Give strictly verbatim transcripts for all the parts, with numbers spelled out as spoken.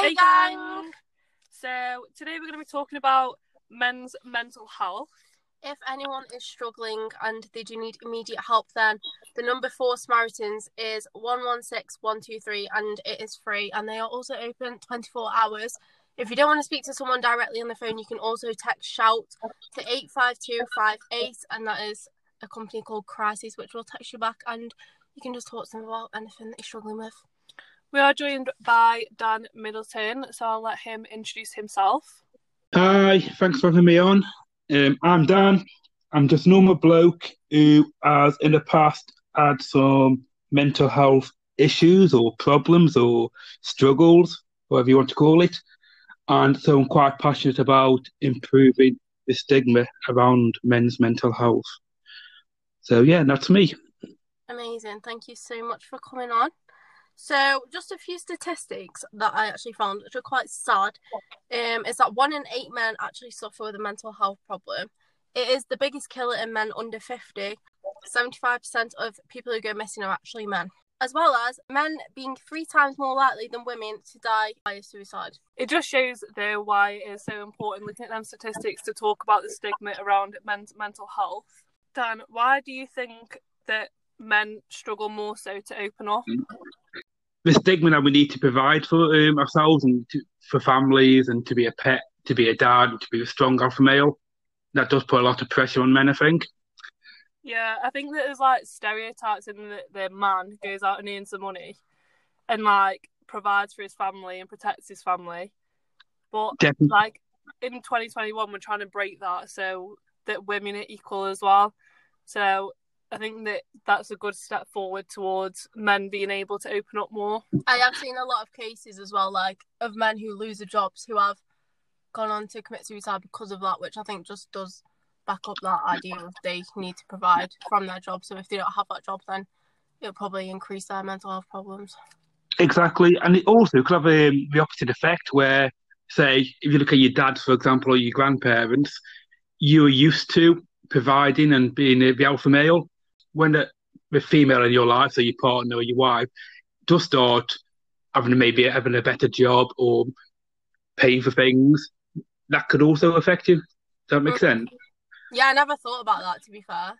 Hey, hey gang. gang! So today we're going to be talking about men's mental health. If anyone is struggling and they do need immediate help, then the number for Samaritans is one one six, one two three and it is free, and they are also open twenty-four hours. If you don't want to speak to someone directly on the phone, you can also text SHOUT to eight five two five eight, and that is a company called Crisis, which will text you back and you can just talk to them about anything that you're struggling with. We are joined by Dan Middleton, so I'll let him introduce himself. Hi, thanks for having me on. Um, I'm Dan. I'm just a normal bloke who has in the past had some mental health issues or problems or struggles, whatever you want to call it. And so I'm quite passionate about improving the stigma around men's mental health. So yeah, that's me. Amazing. Thank you so much for coming on. So just a few statistics that I actually found, which are quite sad, um, is that one in eight men actually suffer with a mental health problem. It is the biggest killer in men under fifty. seventy-five percent of people who go missing are actually men. As well as men being three times more likely than women to die by suicide. It just shows, though, why it is so important looking at them statistics to talk about the stigma around men's mental health. Dan, why do you think that men struggle more so to open up? The stigma that we need to provide for um, ourselves and to, for families, and to be a pet, to be a dad, and to be a strong alpha male, that does put a lot of pressure on men, I think. Yeah, I think that there's like stereotypes in that the man goes out and earns the money and like provides for his family and protects his family. But Definitely. like in twenty twenty-one, we're trying to break that so that women are equal as well. So I think that that's a good step forward towards men being able to open up more. I have seen a lot of cases as well, like, of men who lose their jobs who have gone on to commit suicide because of that, which I think just does back up that idea of they need to provide from their job. So if they don't have that job, then it'll probably increase their mental health problems. Exactly. And it also could have um, the opposite effect where, say, if you look at your dad, for example, or your grandparents, you are used to providing and being the alpha male. When the, the female in your life, so your partner or your wife, does start having maybe having a better job or paying for things, that could also affect you. Does that make sense? Yeah, I never thought about that, to be fair.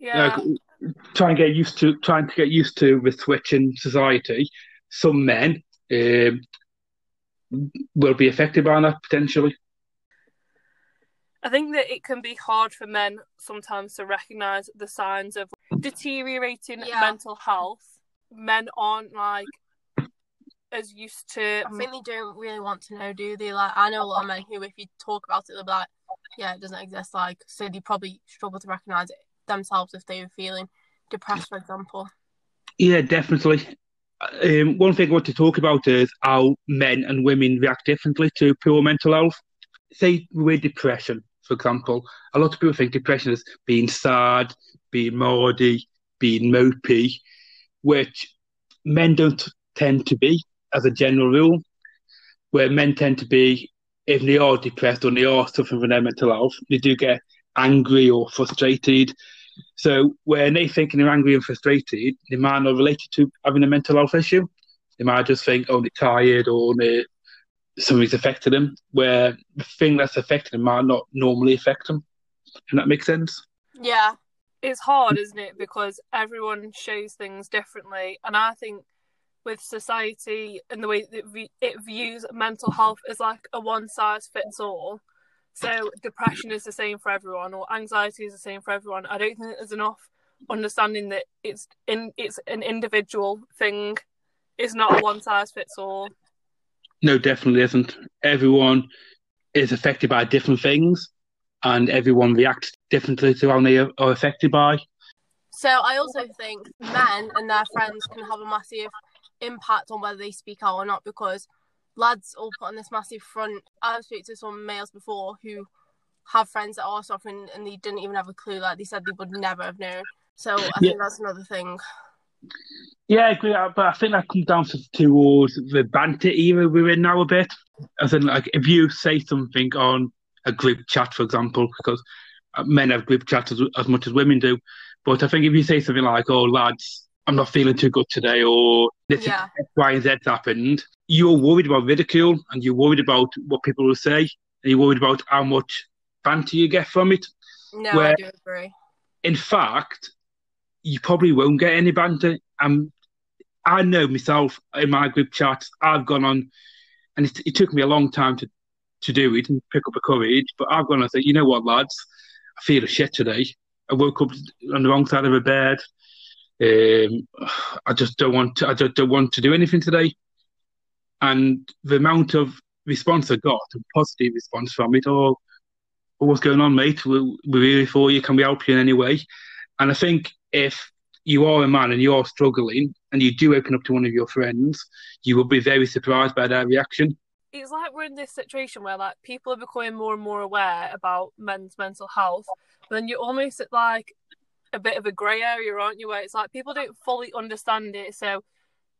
Yeah. Like, trying to get used to trying to get used to the switch in society. Some men um, will be affected by that potentially. I think that it can be hard for men sometimes to recognise the signs of deteriorating yeah. mental health. Men aren't, like, as used to... I think they don't really want to know, do they? Like, I know a lot of men who, if you talk about it, they'll be like, yeah, it doesn't exist, like, so they probably struggle to recognise it themselves if they were feeling depressed, for example. Yeah, definitely. Um, one thing I want to talk about is how men and women react differently to poor mental health. Say with depression, for example, a lot of people think depression is being sad, being moody, being mopey, which men don't tend to be as a general rule, where men tend to be, if they are depressed or they are suffering from their mental health, they do get angry or frustrated. So when they think they're angry and frustrated, they might not relate it to having a mental health issue. They might just think, oh, they're tired or they're something's affected them, where the thing that's affected them might not normally affect them. Does that make sense? Yeah. It's hard, isn't it? Because everyone shows things differently. And I think with society and the way that it views mental health as like a one-size-fits-all. So depression is the same for everyone, or anxiety is the same for everyone. I don't think there's enough understanding that it's in it's an individual thing. It's not a one-size-fits-all. No, definitely isn't. Everyone is affected by different things and everyone reacts differently to how they are affected by. So I also think men and their friends can have a massive impact on whether they speak out or not, because lads all put on this massive front. I've spoken to some males before who have friends that are suffering and they didn't even have a clue. Like, they said they would never have known. So I yeah. think that's another thing. Yeah, I agree, but I think that comes down to towards the banter era we're in now a bit. As in, like, if you say something on a group chat, for example, because men have group chats as, as much as women do, but I think if you say something like, oh, lads, I'm not feeling too good today, or this yeah. X, Y and Z happened, you're worried about ridicule, and you're worried about what people will say, and you're worried about how much banter you get from it. No, where, I do agree. In fact, you probably won't get any banter. Um, I know myself, in my group chats, I've gone on, and it, it took me a long time to, to do it and pick up the courage, but I've gone on and said, you know what, lads, I feel as shit today. I woke up on the wrong side of a bed. Um, I just don't want to, I just don't want to do anything today. And the amount of response I got, and positive response from it, oh, what's going on, mate? We're, we're here for you. Can we help you in any way? And I think if you are a man and you are struggling and you do open up to one of your friends, you will be very surprised by their reaction. It's like we're in this situation where like people are becoming more and more aware about men's mental health, but then you're almost at like a bit of a grey area, aren't you, where it's like people don't fully understand it, so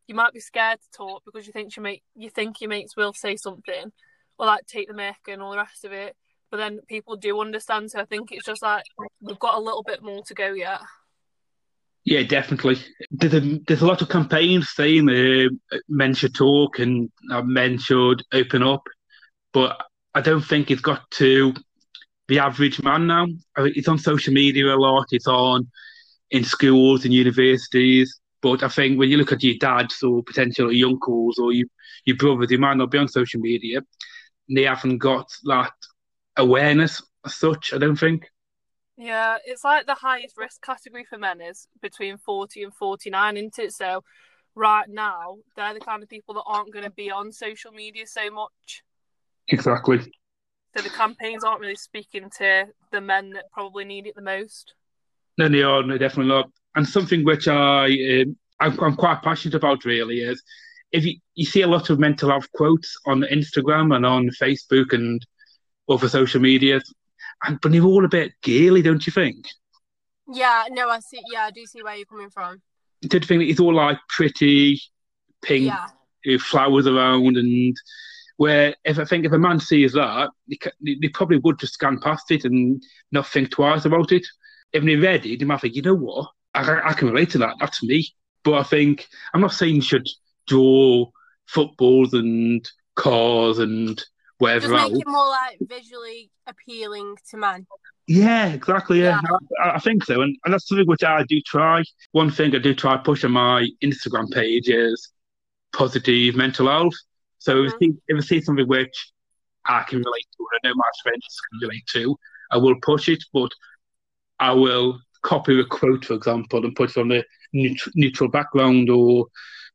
you might be scared to talk because you think you make you think your mates will say something or like take the mic and all the rest of it, but then people do understand. So I think it's just like we've got a little bit more to go yet. Yeah, definitely. There's a, there's a lot of campaigns saying uh, men should talk and uh, men should open up, but I don't think it's got to the average man now. I mean, it's on social media a lot. It's on in schools and universities. But I think when you look at your dads or potential your uncles or your, your brothers, you might not be on social media. They haven't got that awareness as such, I don't think. Yeah, it's like the highest risk category for men is between forty and forty-nine, isn't it? So right now, they're the kind of people that aren't going to be on social media so much. Exactly. So the campaigns aren't really speaking to the men that probably need it the most. No, they are. No, definitely not. And something which I, um, I'm, I'm quite passionate about really is if you, you see a lot of mental health quotes on Instagram and on Facebook and other social media, and but they're all a bit girly, don't you think? Yeah, no, I see. Yeah, I do see where you're coming from. Don't you think it's all like pretty pink yeah. with flowers around, and where if I think if a man sees that, they, they probably would just scan past it and not think twice about it. If they're ready, they might think, you know what, I, I can relate to that. That's me. But I think I'm not saying you should draw footballs and cars and whatever else. Just make it more like visually appealing to man. Yeah, exactly. Yeah, yeah. I, I think so, and, and that's something which I do try. One thing I do try push on my Instagram page is positive mental health. So mm-hmm. if, I see, if I see something which I can relate to, and I know my friends can relate to, I will push it, but I will copy a quote, for example, and put it on a neut- neutral background or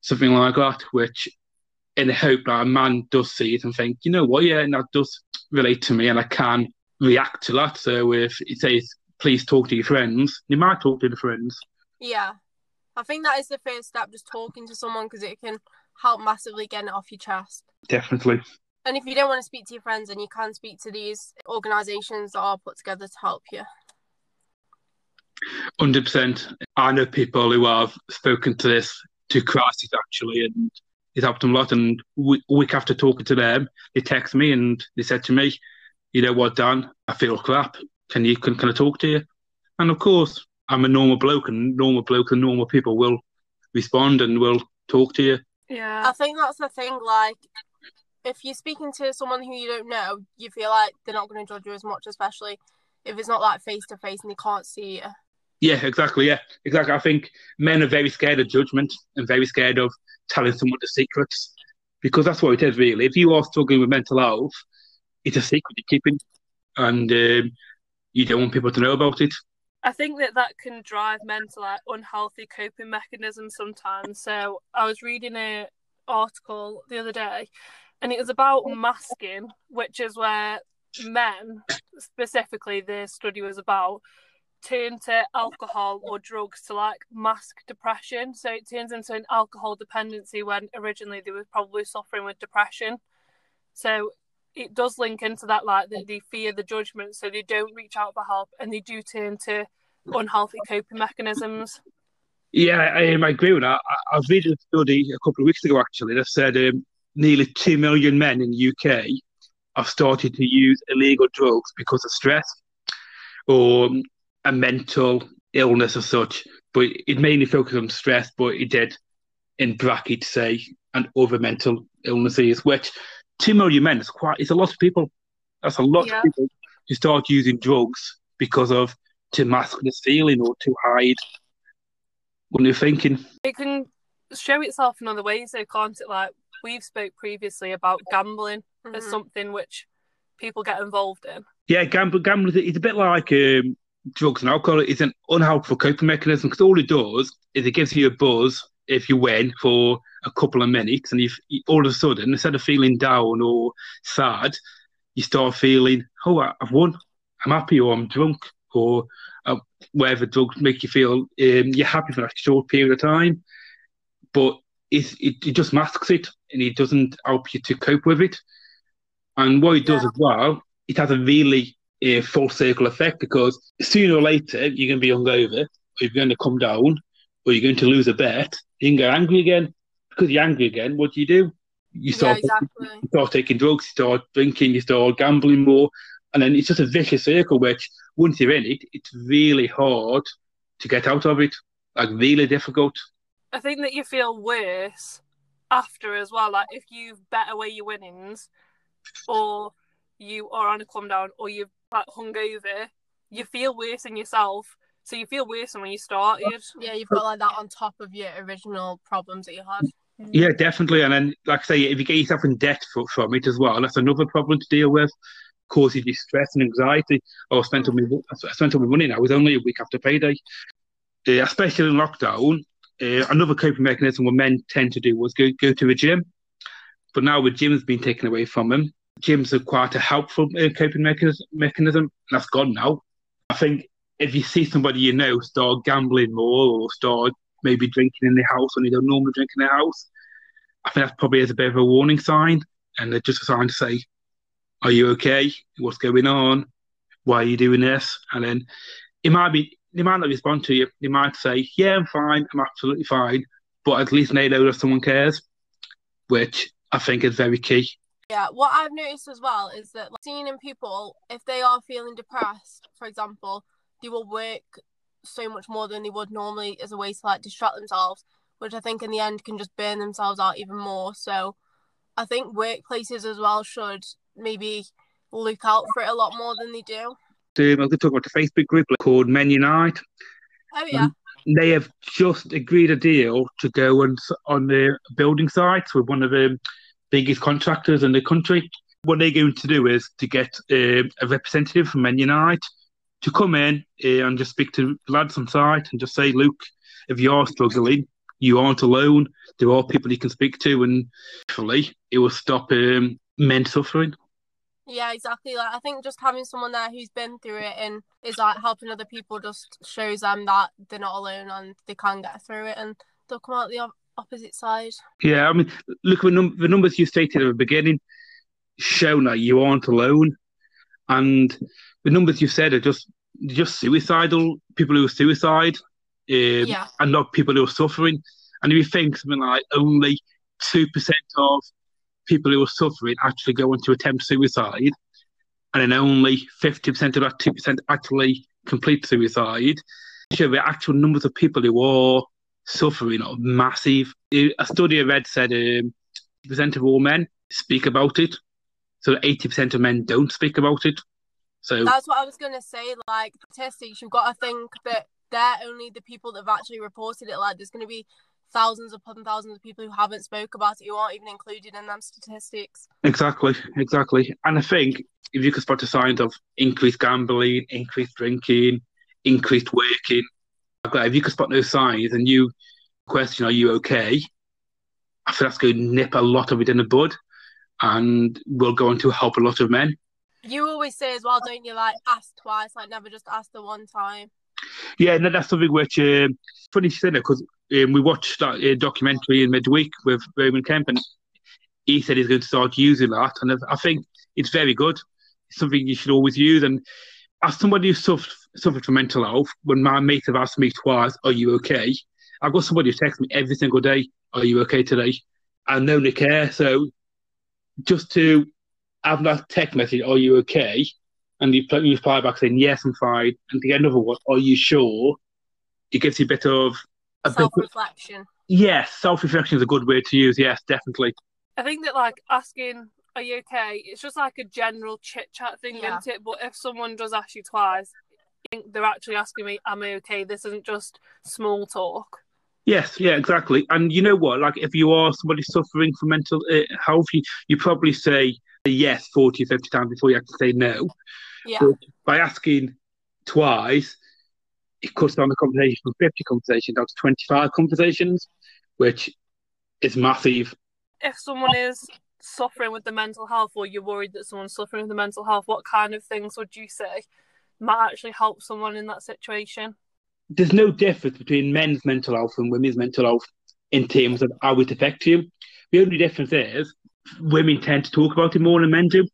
something like that, which in the hope that a man does see it and think, you know what, yeah, and that does relate to me and I can react to that. So if it says, please talk to your friends, you might talk to the friends. Yeah. I think that is the first step, just talking to someone, because it can help massively getting it off your chest. Definitely. And if you don't want to speak to your friends, then you can speak to these organisations that are put together to help you. one hundred percent. I know people who have spoken to this, to Crisis actually, and it's helped them a lot. And we, week after talking to them, they text me and they said to me, you know what, Dan, I feel crap. Can you can, can I talk to you? And of course, I'm a normal bloke and normal bloke and normal people will respond and will talk to you. Yeah, I think that's the thing. Like, if you're speaking to someone who you don't know, you feel like they're not going to judge you as much, especially if it's not like face to face and they can't see you. Yeah, exactly, yeah, exactly. I think men are very scared of judgment and very scared of telling someone the secrets, because that's what it is, really. If you are struggling with mental health, it's a secret you're keeping, and um, you don't want people to know about it. I think that that can drive men to like unhealthy coping mechanisms sometimes. So I was reading an article the other day, and it was about masking, which is where men, specifically the study was about, turn to alcohol or drugs to like mask depression. So it turns into an alcohol dependency when originally they were probably suffering with depression. So it does link into that, like that they fear the judgment, so they don't reach out for help and they do turn to unhealthy coping mechanisms. Yeah, I, I agree with that. I, I was reading a study a couple of weeks ago actually that said um, nearly two million men in the U K have started to use illegal drugs because of stress or a mental illness as such, but it mainly focused on stress, but it did in brackets say and over mental illnesses, which two million men is quite, it's a lot of people. That's a lot yeah. of people who start using drugs because of to mask this feeling or to hide what they're thinking. It can show itself in other ways, though, can't it? Like we've spoke previously about gambling mm-hmm. as something which people get involved in. Yeah, gambling, gambling it's a bit like um, drugs and alcohol. It's an unhelpful coping mechanism because all it does is it gives you a buzz if you win for a couple of minutes, and if all of a sudden, instead of feeling down or sad, you start feeling, oh, I've won, I'm happy, or I'm drunk, or uh, whatever drugs make you feel um, you're happy for a short period of time. But it, it, it just masks it, and it doesn't help you to cope with it. And what it does yeah. as well, it has a really uh, full circle effect, because sooner or later you're going to be hungover, or you're going to come down, or you're going to lose a bet. You can get angry again. Because you're angry again, what do you do? You start, yeah, exactly. you start taking drugs, you start drinking, you start gambling more. And then it's just a vicious circle, which once you're in it, it's really hard to get out of it. Like, really difficult. I think that you feel worse after as well. Like, if you've bet away your winnings, or you are on a come down, or you're like hungover, you feel worse in yourself. So you feel worse than when you started. Yeah, you've got like that on top of your original problems that you had. Yeah, definitely. And then, like I say, if you get yourself in debt for, from it as well, that's another problem to deal with, causes you stress and anxiety. Oh, I spent all my, I spent all my money now. It was only a week after payday. Uh, especially in lockdown, uh, another coping mechanism what men tend to do was go, go to a gym. But now with gyms being taken away from them, gyms are quite a helpful uh, coping mechanism, mechanism, and that's gone now. I think if you see somebody you know start gambling more or start maybe drinking in the house when they don't normally drink in the house, I think that's probably as a bit of a warning sign, and it's just a sign to say, are you okay? What's going on? Why are you doing this? And then it might be, they might not respond to you. They might say, yeah, I'm fine. I'm absolutely fine. But at least they know that someone cares, which I think is very key. Yeah, what I've noticed as well is that like, seeing in people, if they are feeling depressed, for example, they will work so much more than they would normally as a way to like distract themselves, which I think in the end can just burn themselves out even more. So I think workplaces as well should maybe look out for it a lot more than they do. I'm going to talk about a Facebook group called Men Unite. Oh, yeah. Um, they have just agreed a deal to go on, on the building sites with one of the biggest contractors in the country. What they're going to do is to get uh, a representative from Men Unite to come in uh, and just speak to lads on site and just say, look, if you are struggling, you aren't alone. There are people you can speak to, and hopefully it will stop um, men suffering. Yeah, exactly. Like I think just having someone there who's been through it and is like helping other people just shows them that they're not alone and they can get through it, and they'll come out the op- opposite side. Yeah, I mean, look, the, num- the numbers you stated at the beginning show that you aren't alone, and the numbers you said are just just suicidal, people who are suicide, um, yeah. and not people who are suffering. And if you think something like only two percent of people who are suffering actually go on to attempt suicide, and then only fifty percent of that two percent actually complete suicide, so the actual numbers of people who are suffering are massive. A study I read said um, eighty percent of all men speak about it, so eighty percent of men don't speak about it. So that's what I was going to say, like, statistics, you've got to think that they're only the people that have actually reported it. Like, there's going to be thousands upon thousands of people who haven't spoke about it, who aren't even included in them statistics. Exactly, exactly. And I think if you could spot the signs of increased gambling, increased drinking, increased working, if you could spot those signs and you question, are you okay? I think that's going to nip a lot of it in the bud, and we'll go on to help a lot of men. You always say as well, don't you, like, ask twice, like, never just ask the one time. Yeah, no, that's something which, um, funny you say that, because um, we watched that uh, documentary in midweek with Roman Kemp, and he said he's going to start using that, and I think it's very good. It's something you should always use, and as somebody who suffered, suffered from mental health, when my mates have asked me twice, are you okay? I've got somebody who texts me every single day, are you okay today? I know they care, so just to have that text message, are you okay? And you reply back saying, yes, I'm fine. And to get another one, are you sure? It gives you a bit of... A Self-reflection. Bit of, Yes, self-reflection is a good word to use. Yes, definitely. I think that, like, asking, are you okay? It's just like a general chit-chat thing, yeah. isn't it? But if someone does ask you twice, I think they're actually asking me, am I okay? This isn't just small talk. Yes, yeah, exactly. And you know what? Like, if you are somebody suffering from mental health, you, you probably say yes forty, fifty times before you have to say no. Yeah. But by asking twice, it cuts down the conversation from fifty conversations down to twenty-five conversations, which is massive. If someone is suffering with the mental health, or you're worried that someone's suffering with the mental health, what kind of things would you say might actually help someone in that situation? There's no difference between men's mental health and women's mental health in terms of how it affects you. The only difference is women tend to talk about it more than men do.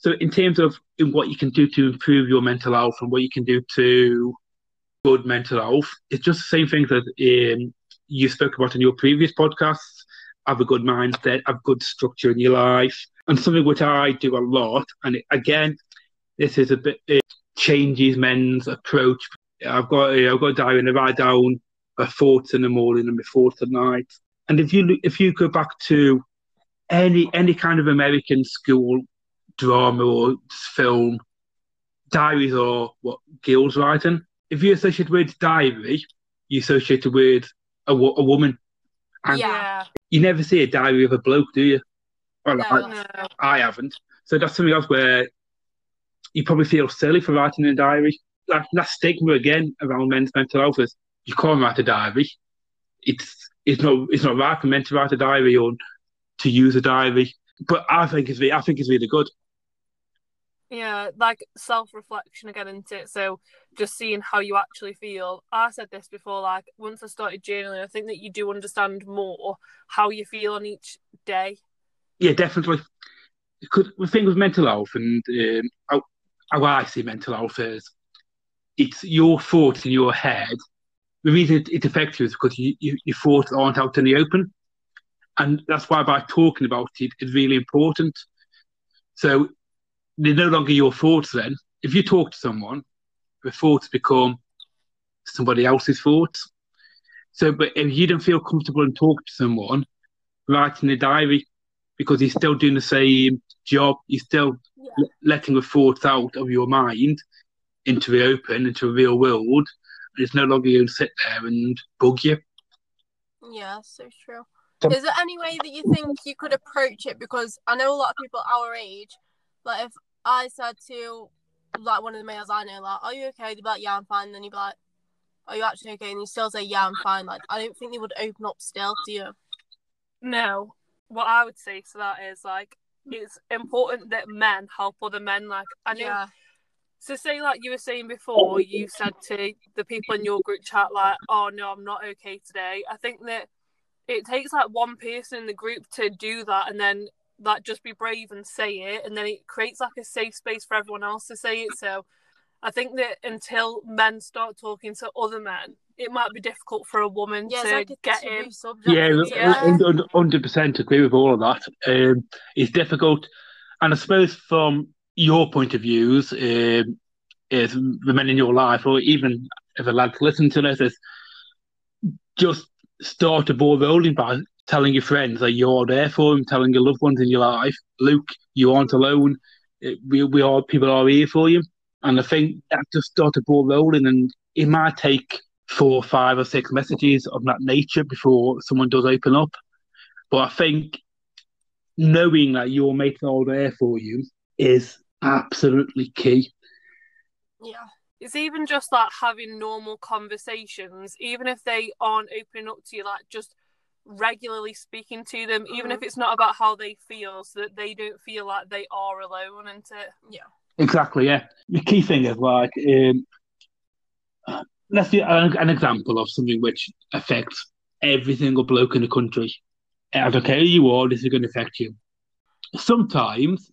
So in terms of in what you can do to improve your mental health and what you can do to good mental health, it's just the same things that um, you spoke about in your previous podcasts. Have a good mindset, have good structure in your life. And something which I do a lot, and it, again, this is a bit, it changes men's approach. I've got I've got a diary and I write down my thoughts in the morning and my thoughts at night. And if you if you go back to any any kind of American school drama or film, diaries are what girls writing. If you associate the word diary, you associate the word a, a woman. And yeah. You never see a diary of a bloke, do you? Well, no, I, no. I haven't. So that's something else where you probably feel silly for writing in a diary. Like, that stigma again around men's mental health is you can't write a diary. It's it's not it's not right for men to write a diary or to use a diary. But I think it's I think it's really good. Yeah, like self-reflection again, isn't it? So just seeing how you actually feel. I said this before, like, once I started journaling, I think that you do understand more how you feel on each day. Yeah, definitely. Because the thing with mental health and um, how, how I see mental health is it's your thoughts in your head. The reason it, it affects you is because you, you, your thoughts aren't out in the open. And that's why by talking about it is really important. So they're no longer your thoughts then. If you talk to someone, the thoughts become somebody else's thoughts. So, but if you don't feel comfortable and talk to someone, write in a diary, because he's still doing the same job. He's still yeah. l- letting the thoughts out of your mind into the open, into the real world. And it's no longer you sit there and bug you. Yeah, so true. Um, Is there any way that you think you could approach it? Because I know a lot of people our age, like, if I said to, like, one of the males I know, like, are you okay? They'd be like, yeah, I'm fine. And then you'd be like, are you actually okay? And you still say, yeah, I'm fine. Like, I don't think they would open up still, do you? No. What I would say to that is, like, it's important that men help other men. Like, I know. Yeah. So say, like you were saying before, you said to the people in your group chat, like, oh, no, I'm not okay today. I think that it takes, like, one person in the group to do that, and then, like, just be brave and say it, and then it creates, like, a safe space for everyone else to say it. So I think that until men start talking to other men, it might be difficult for a woman yeah, to like a get in. Subject. Yeah, yeah. one hundred percent agree with all of that. Um, it's difficult, and I suppose from your point of views, um, is the men in your life, or even if a lad listens to this, is just start the ball rolling by telling your friends that you're there for them, telling your loved ones in your life, Luke, you aren't alone. It, we we are people are here for you. And I think that just started ball rolling, and it might take four, five, or six messages of that nature before someone does open up. But I think knowing that your mates are there for you is absolutely key. Yeah. It's even just like having normal conversations, even if they aren't opening up to you, like just regularly speaking to them, even mm-hmm. if it's not about how they feel, so that they don't feel like they are alone, isn't it? Yeah. Exactly, yeah. The key thing is, like, um, let's do an, an example of something which affects every single bloke in the country. I don't care who you are, this is going to affect you. Sometimes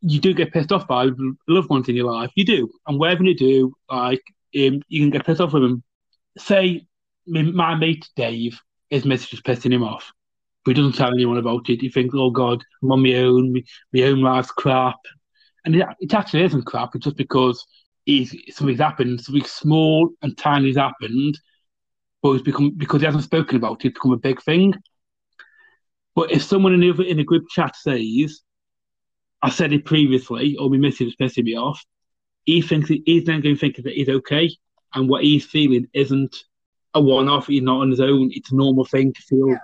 you do get pissed off by loved ones in your life. You do. And whatever you do, like, um, you can get pissed off with them. Say my mate Dave, his message is pissing him off, but he doesn't tell anyone about it. He thinks, oh God, I'm on my own, my own life's crap. And it, it actually isn't crap, it's just because he's, something's happened, something small and tiny's happened, but it's become, because he hasn't spoken about it, it's become a big thing. But if someone in the other, in the group chat says, I said it previously, or my missus is pissing me off, he thinks it, he's then going to think that he's okay, and what he's feeling isn't a one-off, he's not on his own, it's a normal thing to feel. Yeah.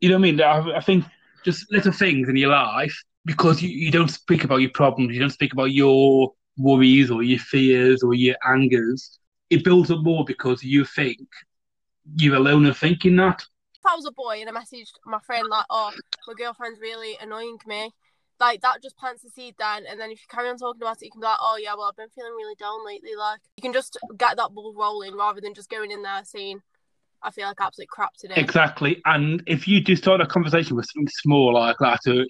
You know what I mean? I, I think just little things in your life, because you, you don't speak about your problems, you don't speak about your worries or your fears or your angers, it builds up more because you think you're alone in thinking that. If I was a boy and I messaged my friend like, oh, my girlfriend's really annoying me, like, that just plants the seed then, and then if you carry on talking about it, you can be like, oh yeah, well, I've been feeling really down lately, like, you can just get that ball rolling rather than just going in there saying, I feel like absolute crap today. Exactly, and if you do start a conversation with something small like that, it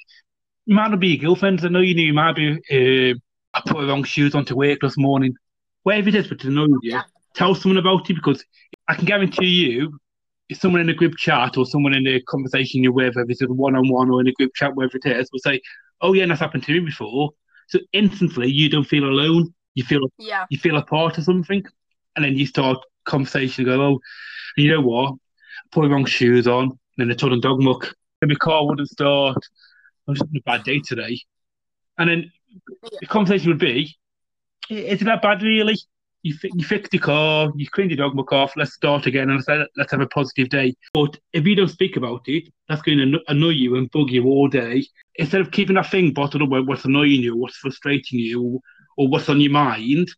might not be your girlfriend, I know you knew, it might be, uh, I put the wrong shoes on to work this morning, whatever it is, but to know you, yeah. Tell someone about it, because I can guarantee you, if someone in a group chat or someone in a conversation you're with, whether it's a one-on-one or in a group chat, whatever it is, will say, oh yeah, that's happened to me before. So instantly you don't feel alone. You feel yeah. you feel a part of something. And then you start conversation, go, oh, you know what? I put the wrong shoes on, and then a ton of dog muck. And my car wouldn't start. I'm just having a bad day today. And then yeah. the conversation would be, isn't that bad really? You fi- you fixed your car, you cleaned your dog muck off, let's start again, and let's, let's have a positive day. But if you don't speak about it, that's going to annoy you and bug you all day. Instead of keeping that thing bottled up, what's annoying you, what's frustrating you, or what's on your mind,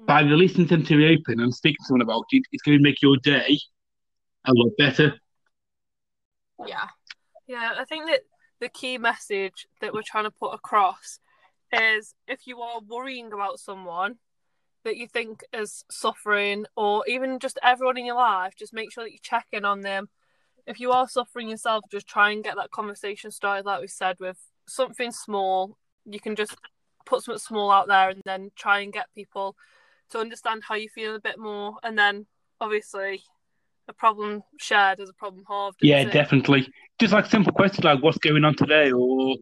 mm. by releasing them to the open and speaking to someone about it, it's going to make your day a lot better. Yeah. Yeah, I think that the key message that we're trying to put across is, if you are worrying about someone that you think is suffering, or even just everyone in your life, just make sure that you check in on them. If you are suffering yourself, just try and get that conversation started, like we said, with something small. You can just put something small out there and then try and get people to understand how you feel a bit more. And then, obviously, a problem shared is a problem halved. Yeah, it? Definitely. Just like simple questions like, what's going on today? Or,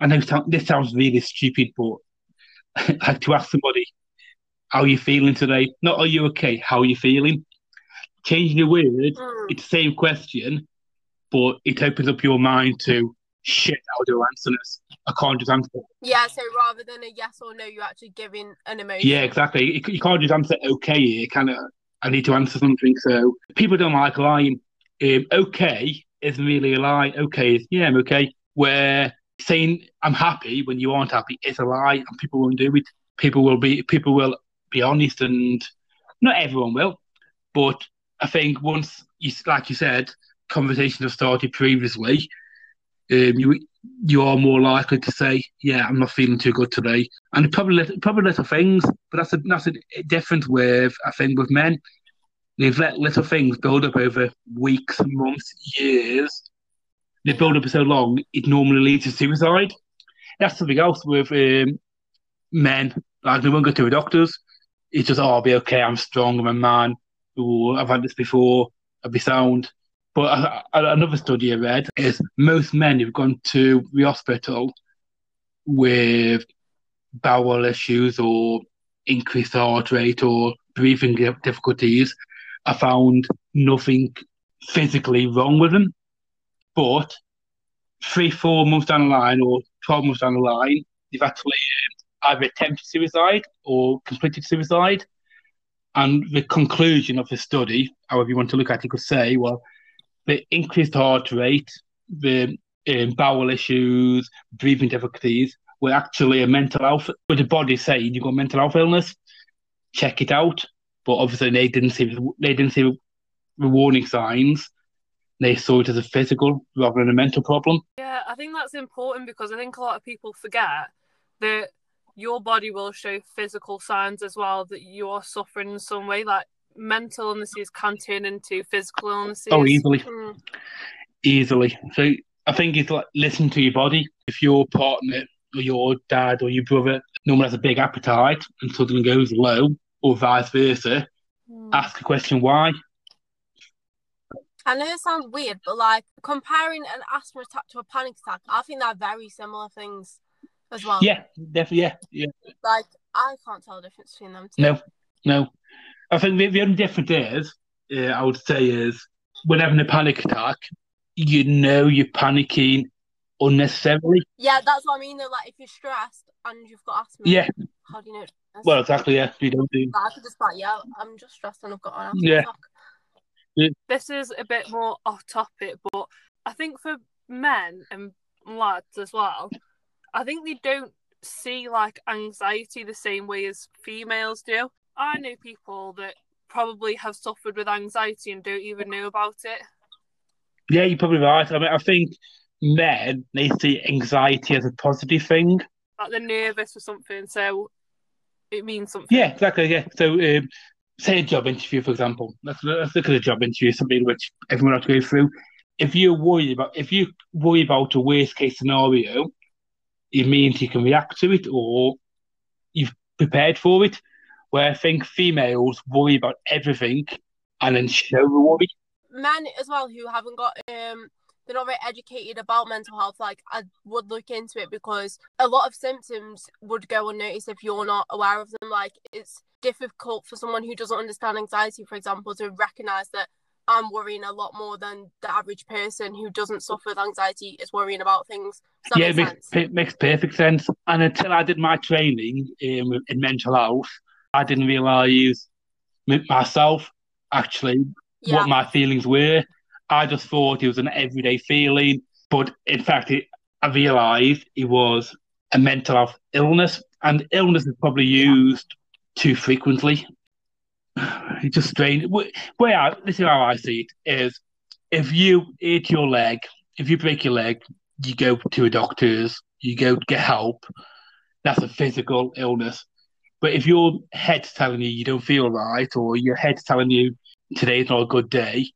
I know this sounds really stupid, but like to ask somebody, how are you feeling today? Not, are you okay? How are you feeling? Changing your words, mm. it's the same question, but it opens up your mind to, shit, how do I answer this? I can't just answer it. Yeah, so rather than a yes or no, you're actually giving an emotion. Yeah, exactly. You can't just answer okay here. Kind of, I need to answer something. So people don't like lying. Um, okay isn't really a lie. Okay is, yeah, I'm okay. Where saying I'm happy when you aren't happy is a lie, and people won't do it. People will be, people will... be honest, and not everyone will, but I think once you, like you said, conversations have started previously, um, you you are more likely to say, yeah, I'm not feeling too good today, and probably probably little things, but that's a, that's a difference with, I think, with men. They've let little things build up over weeks, months, years. They build up for so long, it normally leads to suicide. That's something else with um, men. Like, they won't go to the doctors. It's just, oh, I'll be okay, I'm strong, I'm a man, or I've had this before, I'll be sound. But I, I, another study I read is most men who've gone to the hospital with bowel issues or increased heart rate or breathing difficulties have found nothing physically wrong with them. But three, four months down the line or twelve months down the line, they've actually... Um, either attempted suicide or completed suicide. And the conclusion of the study, however you want to look at it, could say, well, the increased heart rate, the um, bowel issues, breathing difficulties were actually a mental health, but the body saying you've got mental health illness, check it out. But obviously they didn't see they didn't see the warning signs. They saw it as a physical rather than a mental problem. Yeah, I think that's important, because I think a lot of people forget that your body will show physical signs as well that you are suffering in some way. Like, mental illnesses can turn into physical illnesses. Oh, easily. Mm. Easily. So I think it's like, listen to your body. If your partner or your dad or your brother normally has a big appetite and suddenly goes low, or vice versa, mm. ask a question why. I know it sounds weird, but like comparing an asthma attack to a panic attack, I think they're very similar things. As well. Yeah, definitely, yeah, yeah. Like, I can't tell the difference between them two. No, no. I think the, the only difference is uh, I would say is, when having a panic attack, you know you're panicking unnecessarily. Yeah, that's what I mean, though. Like, if you're stressed and you've got asthma, yeah. How do you know it's stressed? Well, exactly, yeah. You don't do... I could just like, yeah, I'm just stressed and I've got an asthma yeah. attack. Yeah. This is a bit more off topic, but I think for men and lads as well, I think they don't see, like, anxiety the same way as females do. I know people that probably have suffered with anxiety and don't even know about it. Yeah, you're probably right. I mean, I think men, they see anxiety as a positive thing. Like, they're nervous or something, so it means something. Yeah, exactly, yeah. So, um, say a job interview, for example. Let's, let's look at a job interview, something which everyone has to go through. If you worry about, if you worry about a worst-case scenario, it means you can react to it or you've prepared for it. Where I think females worry about everything and then show the worry. Men as well who haven't got, um, they're not very educated about mental health. Like, I would look into it because a lot of symptoms would go unnoticed if you're not aware of them. Like, it's difficult for someone who doesn't understand anxiety, for example, to recognise that I'm worrying a lot more than the average person who doesn't suffer with anxiety is worrying about things. Does that yeah, make it makes, sense? P- makes perfect sense. And until I did my training in, in mental health, I didn't realise myself, actually, yeah. what my feelings were. I just thought it was an everyday feeling. But in fact, it, I realised it was a mental health illness. And illness is probably used yeah. too frequently. It's just strange. Well, this is how I see it, is if you hit your leg, if you break your leg, you go to a doctor's, you go get help. That's a physical illness. But if your head's telling you you don't feel right, or your head's telling you today's not a good day,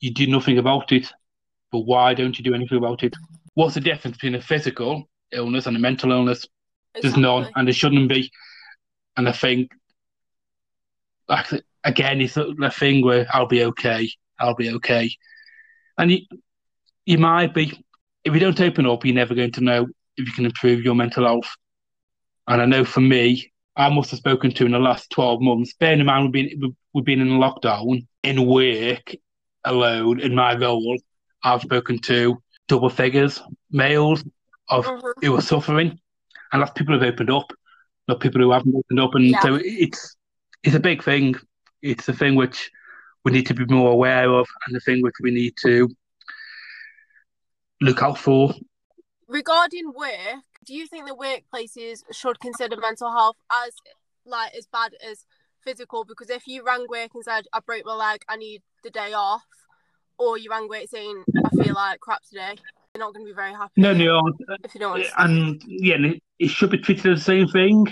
you do nothing about it. But why don't you do anything about it? What's the difference between a physical illness and a mental illness? Exactly. There's none, and there shouldn't be. And I think, again, it's the thing where I'll be okay, I'll be okay. And you, you might be. If you don't open up, you're never going to know if you can improve your mental health. And I know for me, I must have spoken to in the last twelve months, bearing in mind we've been, we've been in lockdown, in work alone, in my role, I've spoken to double figures, males of mm-hmm. who are suffering. And that's people who have opened up, not people who haven't opened up. And yeah. so it's it's a big thing. It's a thing which we need to be more aware of, and a thing which we need to look out for. Regarding work, do you think that workplaces should consider mental health as like as bad as physical? Because if you rang work and said, I broke my leg, I need the day off, or you rang work saying, I feel like crap today, you're not going to be very happy. No, no. If you don't want to and, yeah, it should be treated as the same thing.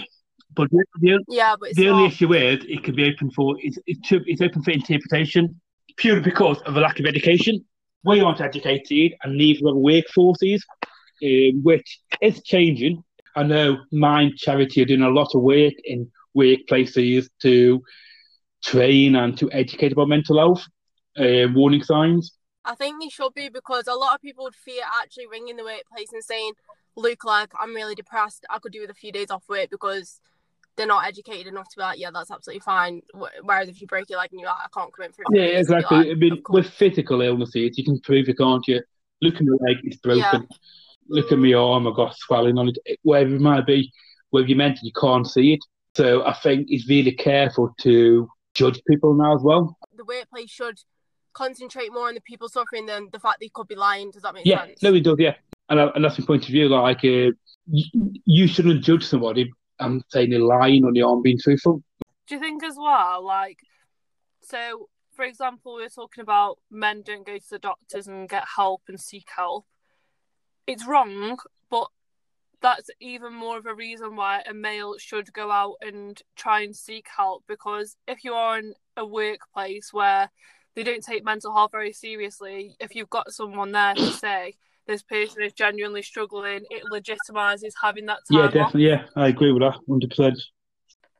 But the, yeah, but the only issue is it can be open for, it's, it's open for interpretation, purely because of a lack of education. We aren't educated, and neither are workforces, uh, which is changing. I know Mind Charity are doing a lot of work in workplaces to train and to educate about mental health, uh, warning signs. I think they should be, because a lot of people would fear actually ringing the workplace and saying, look, like, I'm really depressed, I could do with a few days off work, because they're not educated enough to be like, yeah, that's absolutely fine. Whereas if you break your leg and you're like, I can't come in for a few yeah, days, exactly. Like, I mean, with physical illnesses, you can prove it, can't you? Look at my leg, it's broken. Yeah. Look at my arm, I've got swelling on it. Wherever it might be, whether you meant it, you can't see it. So I think it's really careful to judge people now as well. The workplace should concentrate more on the people suffering than the fact they could be lying. Does that make yeah, sense? Yeah, no, it does, yeah. And, and that's my point of view. Like, uh, you, you shouldn't judge somebody and saying they're lying or they aren't being truthful. Do you think as well, like, so, for example, we we're talking about men don't go to the doctors and get help and seek help. It's wrong, but that's even more of a reason why a male should go out and try and seek help, because if you are in a workplace where they don't take mental health very seriously, if you've got someone there to say, this person is genuinely struggling, it legitimises having that time. Yeah, definitely, off. Yeah, I agree with that, one hundred percent.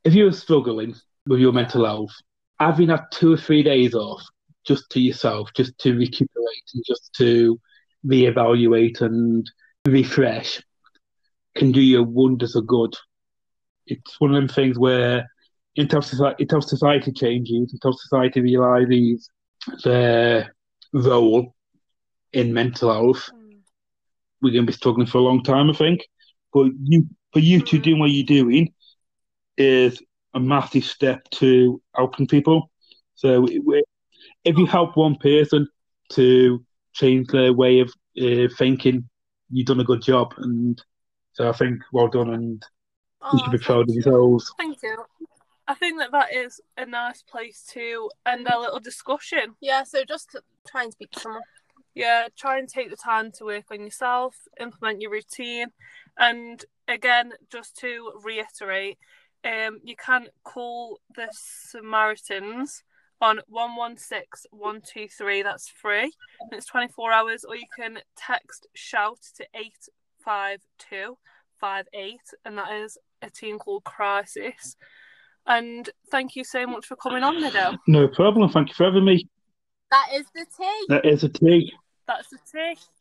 If you're struggling with your mental health, having had two or three days off just to yourself, just to recuperate and just to reevaluate and refresh, can do you wonders of good. It's one of them things where until society, until society changes, until society realises their role in mental health, mm. we're going to be struggling for a long time, I think. But you, for you to do what you're doing is a massive step to helping people. So if you help one person to change their way of uh, thinking, you've done a good job. And so I think well done, and oh, you should be proud of yourselves. Thank you. I think that that is a nice place to end our little discussion. Yeah, so just try and speak to someone. Yeah, try and take the time to work on yourself, implement your routine. And again, just to reiterate, um, you can call the Samaritans on one one six, one two three, that's free, and it's twenty-four hours, or you can text SHOUT to eight five two five eight, and that is a team called Crisis. And thank you so much for coming on, Nidal. No problem, thank you for having me. That is the tea. That is the tea. That's the tea.